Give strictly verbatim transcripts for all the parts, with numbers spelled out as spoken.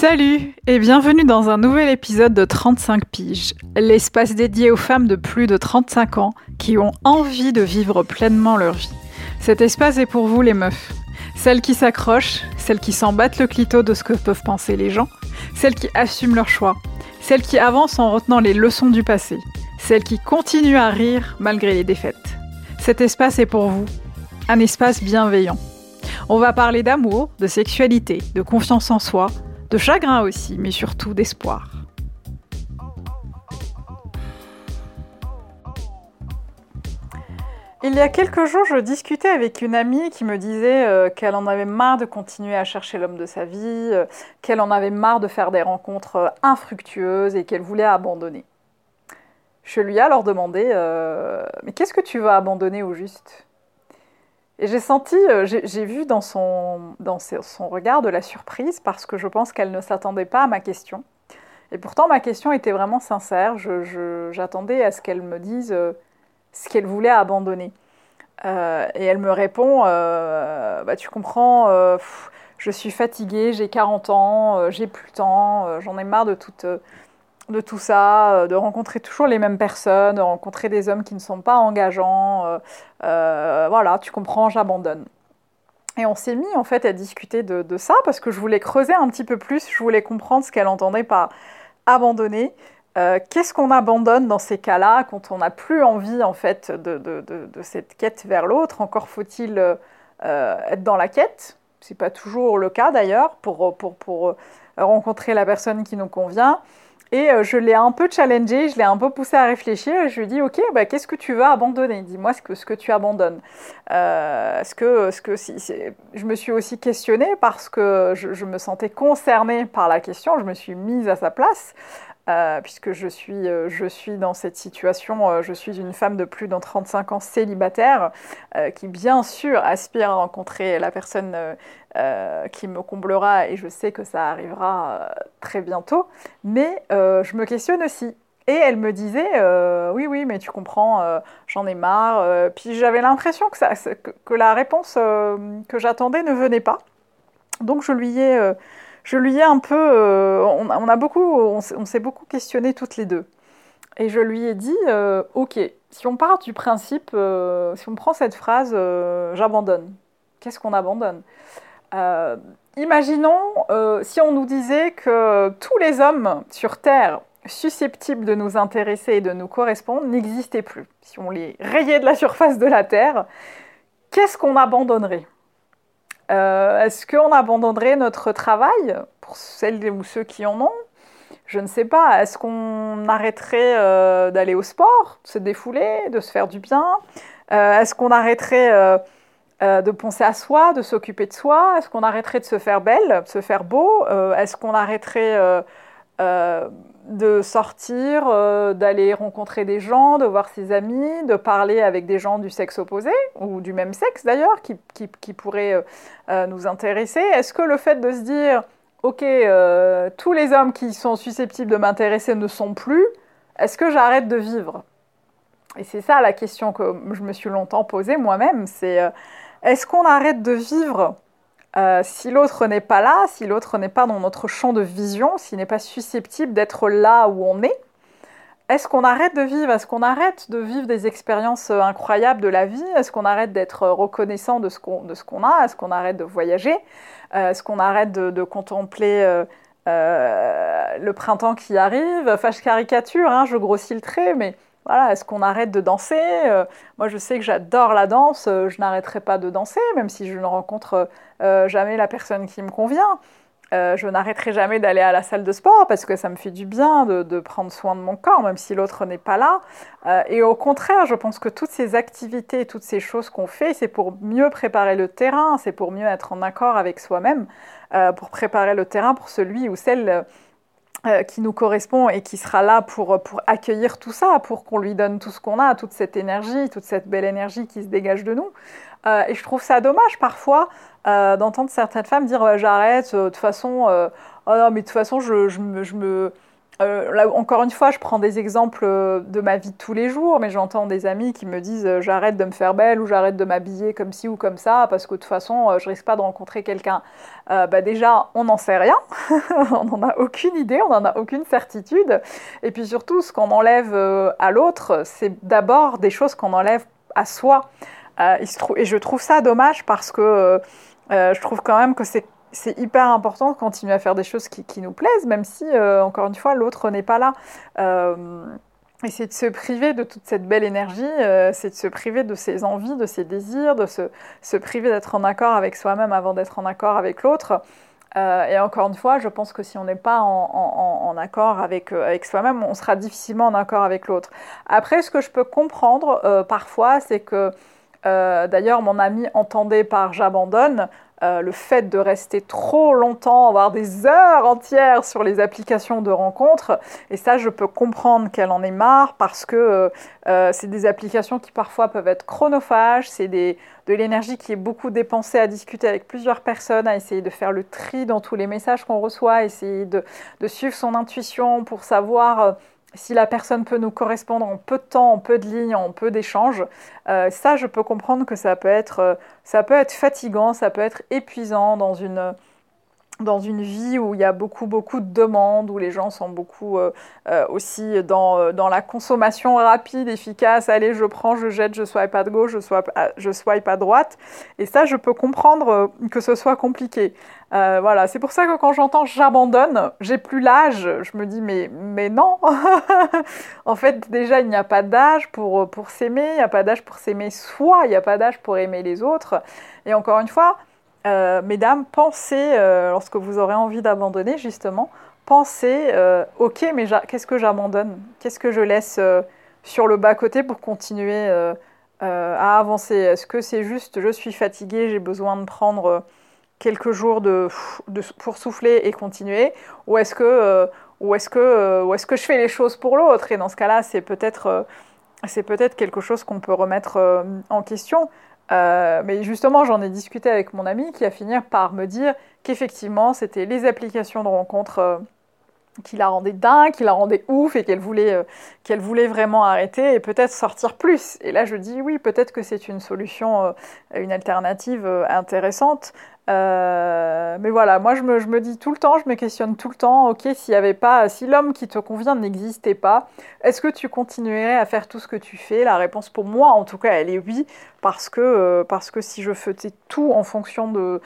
Salut et bienvenue dans un nouvel épisode de trente-cinq piges, l'espace dédié aux femmes de plus de trente-cinq ans qui ont envie de vivre pleinement leur vie. Cet espace est pour vous les meufs, celles qui s'accrochent, celles qui s'en battent le clito de ce que peuvent penser les gens, celles qui assument leur choix, celles qui avancent en retenant les leçons du passé, celles qui continuent à rire malgré les défaites. Cet espace est pour vous, un espace bienveillant. On va parler d'amour, de sexualité, de confiance en soi, de chagrin aussi, mais surtout d'espoir. Il y a quelques jours, je discutais avec une amie qui me disait euh, qu'elle en avait marre de continuer à chercher l'homme de sa vie, euh, qu'elle en avait marre de faire des rencontres infructueuses et qu'elle voulait abandonner. Je lui ai alors demandé euh, « Mais qu'est-ce que tu vas abandonner au juste ?» Et j'ai senti, j'ai, j'ai vu dans son, dans son regard de la surprise, parce que je pense qu'elle ne s'attendait pas à ma question. Et pourtant, ma question était vraiment sincère. Je, je, j'attendais à ce qu'elle me dise ce qu'elle voulait abandonner. Euh, et elle me répond euh, « bah, tu comprends, euh, pff, je suis fatiguée, j'ai quarante ans, euh, j'ai plus le temps, euh, j'en ai marre de toute... Euh, de tout ça, de rencontrer toujours les mêmes personnes, de rencontrer des hommes qui ne sont pas engageants, euh, euh, voilà, tu comprends, j'abandonne. » Et on s'est mis en fait à discuter de, de ça, parce que je voulais creuser un petit peu plus, je voulais comprendre ce qu'elle entendait par abandonner. Euh, qu'est-ce qu'on abandonne dans ces cas-là, quand on n'a plus envie en fait de, de, de, de cette quête vers l'autre, encore faut-il euh, être dans la quête, c'est pas toujours le cas d'ailleurs, pour, pour, pour rencontrer la personne qui nous convient. Et je l'ai un peu challengée, je l'ai un peu poussée à réfléchir, et je lui ai dit « Ok, bah, qu'est-ce que tu vas abandonner ? Dis-moi ce que, ce que tu abandonnes. Euh, » ce que, ce que, si, si, je me suis aussi questionnée, parce que je, je me sentais concernée par la question, je me suis mise à sa place, euh, puisque je suis, je suis dans cette situation, je suis une femme de plus de trente-cinq ans célibataire, euh, qui bien sûr aspire à rencontrer la personne euh, Euh, qui me comblera, et je sais que ça arrivera euh, très bientôt, mais euh, je me questionne aussi. Et elle me disait euh, « oui, oui, mais tu comprends, euh, j'en ai marre euh. ». Puis j'avais l'impression que, ça, que, que la réponse euh, que j'attendais ne venait pas. Donc je lui ai, euh, je lui ai un peu... Euh, on, on, a beaucoup, on, on s'est beaucoup questionnées toutes les deux. Et je lui ai dit euh, « ok, si on part du principe, euh, si on prend cette phrase euh, « j'abandonne », qu'est-ce qu'on abandonne ? Euh, imaginons euh, si on nous disait que tous les hommes sur Terre susceptibles de nous intéresser et de nous correspondre n'existaient plus. Si on les rayait de la surface de la Terre, qu'est-ce qu'on abandonnerait ? euh, Est-ce qu'on abandonnerait notre travail pour celles ou ceux qui en ont ? Je ne sais pas. Est-ce qu'on arrêterait euh, d'aller au sport, de se défouler, de se faire du bien ? euh, Est-ce qu'on arrêterait... Euh, Euh, de penser à soi, de s'occuper de soi? Est-ce qu'on arrêterait de se faire belle, de se faire beau? euh, Est-ce qu'on arrêterait euh, euh, de sortir, euh, d'aller rencontrer des gens, de voir ses amis, de parler avec des gens du sexe opposé, ou du même sexe d'ailleurs, qui, qui, qui pourraient euh, nous intéresser? Est-ce que le fait de se dire « ok, euh, tous les hommes qui sont susceptibles de m'intéresser ne sont plus, est-ce que j'arrête de vivre ?» Et c'est ça la question que je me suis longtemps posée moi-même, c'est... Euh, Est-ce qu'on arrête de vivre euh, si l'autre n'est pas là, si l'autre n'est pas dans notre champ de vision, s'il n'est pas susceptible d'être là où on est? Est-ce qu'on arrête de vivre? Est-ce qu'on arrête de vivre des expériences incroyables de la vie? Est-ce qu'on arrête d'être reconnaissant de ce qu'on, de ce qu'on a? Est-ce qu'on arrête de voyager? euh, Est-ce qu'on arrête de, de contempler euh, euh, le printemps qui arrive? Enfin, je caricature, hein, je grossis le trait, mais... Voilà, est-ce qu'on arrête de danser ? euh, Moi, je sais que j'adore la danse, euh, je n'arrêterai pas de danser, même si je ne rencontre euh, jamais la personne qui me convient. Euh, je n'arrêterai jamais d'aller à la salle de sport, parce que ça me fait du bien de, de prendre soin de mon corps, même si l'autre n'est pas là. Euh, et au contraire, je pense que toutes ces activités, toutes ces choses qu'on fait, c'est pour mieux préparer le terrain, c'est pour mieux être en accord avec soi-même, euh, pour préparer le terrain pour celui ou celle... Euh, Euh, qui nous correspond et qui sera là pour, pour accueillir tout ça, pour qu'on lui donne tout ce qu'on a, toute cette énergie, toute cette belle énergie qui se dégage de nous. Euh, et je trouve ça dommage parfois euh, d'entendre certaines femmes dire ouais, « j'arrête, de euh, toute façon, euh, oh non, mais de toute façon, je, je, me, je, me, Euh, là, encore une fois, je prends des exemples de ma vie de tous les jours, mais j'entends des amis qui me disent euh, « j'arrête de me faire belle » ou « j'arrête de m'habiller comme ci ou comme ça parce que de toute façon, euh, je risque pas de rencontrer quelqu'un euh, ». Bah déjà, on n'en sait rien, on n'en a aucune idée, on n'en a aucune certitude. Et puis surtout, ce qu'on enlève euh, à l'autre, c'est d'abord des choses qu'on enlève à soi. Euh, il se trou- et je trouve ça dommage parce que euh, je trouve quand même que c'est C'est hyper important de continuer à faire des choses qui, qui nous plaisent, même si, euh, encore une fois, l'autre n'est pas là. Euh, et c'est de se priver de toute cette belle énergie, euh, c'est de se priver de ses envies, de ses désirs, de se, se priver d'être en accord avec soi-même avant d'être en accord avec l'autre. Euh, et encore une fois, je pense que si on n'est pas en, en, en accord avec, euh, avec soi-même, on sera difficilement en accord avec l'autre. Après, ce que je peux comprendre euh, parfois, c'est que, euh, d'ailleurs, mon ami entendait par « j'abandonne », Euh, le fait de rester trop longtemps, voire des heures entières sur les applications de rencontres, et ça je peux comprendre qu'elle en ait marre parce que euh, c'est des applications qui parfois peuvent être chronophages, c'est des, de l'énergie qui est beaucoup dépensée à discuter avec plusieurs personnes, à essayer de faire le tri dans tous les messages qu'on reçoit, essayer de, de suivre son intuition pour savoir euh, si la personne peut nous correspondre en peu de temps, en peu de lignes, en peu d'échanges. Euh, ça, je peux comprendre que ça peut être, ça peut être fatigant, ça peut être épuisant dans une, dans une vie où il y a beaucoup, beaucoup de demandes, où les gens sont beaucoup euh, euh, aussi dans, dans la consommation rapide, efficace. Allez, je prends, je jette, je swipe à gauche, je swipe à, je swipe à droite. Et ça, je peux comprendre que ce soit compliqué. Euh, voilà, c'est pour ça que quand j'entends « j'abandonne », j'ai plus l'âge, je me dis mais, mais non. En fait, déjà, il n'y a pas d'âge pour, pour s'aimer, il n'y a pas d'âge pour s'aimer soi, il n'y a pas d'âge pour aimer les autres. Et encore une fois, euh, mesdames, pensez, euh, lorsque vous aurez envie d'abandonner, justement, pensez euh, « ok, mais j'a- qu'est-ce que j'abandonne ? Qu'est-ce que je laisse euh, sur le bas-côté pour continuer euh, euh, à avancer ? Est-ce que c'est juste « je suis fatiguée, j'ai besoin de prendre… Euh, » quelques jours de, de, pour souffler et continuer, ou est-ce que, euh, ou est-ce que, euh, ou est-ce que je fais les choses pour l'autre ? Et dans ce cas-là, c'est peut-être, euh, c'est peut-être quelque chose qu'on peut remettre euh, en question. Euh, mais justement, j'en ai discuté avec mon ami qui a fini par me dire qu'effectivement, c'était les applications de rencontres euh, qui la rendaient dingue, qui la rendaient ouf et qu'elle voulait, euh, qu'elle voulait vraiment arrêter et peut-être sortir plus. Et là, je dis oui, peut-être que c'est une solution, euh, une alternative euh, intéressante. Euh, mais voilà, moi je me, je me dis tout le temps, je me questionne tout le temps, ok, s'il y avait pas, si l'homme qui te convient n'existait pas, est-ce que tu continuais à faire tout ce que tu fais ? La réponse pour moi, en tout cas, elle est oui, parce que, euh, parce que si je faisais tout en fonction de,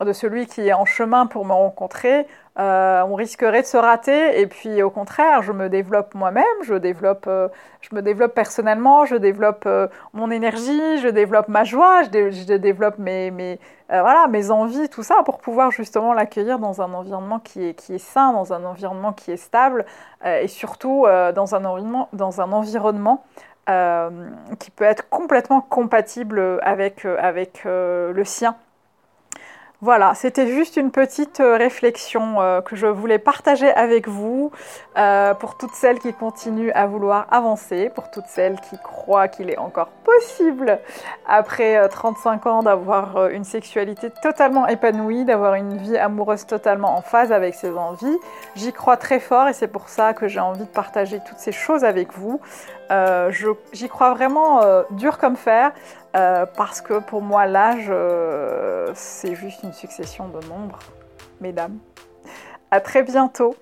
de celui qui est en chemin pour me rencontrer, euh, on risquerait de se rater. Et puis au contraire, je me développe moi-même, je développe, euh, je me développe personnellement, je développe euh, mon énergie, je développe ma joie, je, dé- je développe mes... mes Euh, voilà, mes envies, tout ça, pour pouvoir justement l'accueillir dans un environnement qui est, qui est sain, dans un environnement qui est stable, euh, et surtout euh, dans un environnement, dans un environnement euh, qui peut être complètement compatible avec, euh, avec euh, le sien. Voilà, c'était juste une petite réflexion euh, que je voulais partager avec vous euh, pour toutes celles qui continuent à vouloir avancer, pour toutes celles qui croient qu'il est encore possible après euh, trente-cinq ans d'avoir euh, une sexualité totalement épanouie, d'avoir une vie amoureuse totalement en phase avec ses envies. J'y crois très fort et c'est pour ça que j'ai envie de partager toutes ces choses avec vous. Euh, je, j'y crois vraiment euh, dur comme fer euh, parce que pour moi l'âge euh, c'est juste une succession de nombres, mesdames. À très bientôt.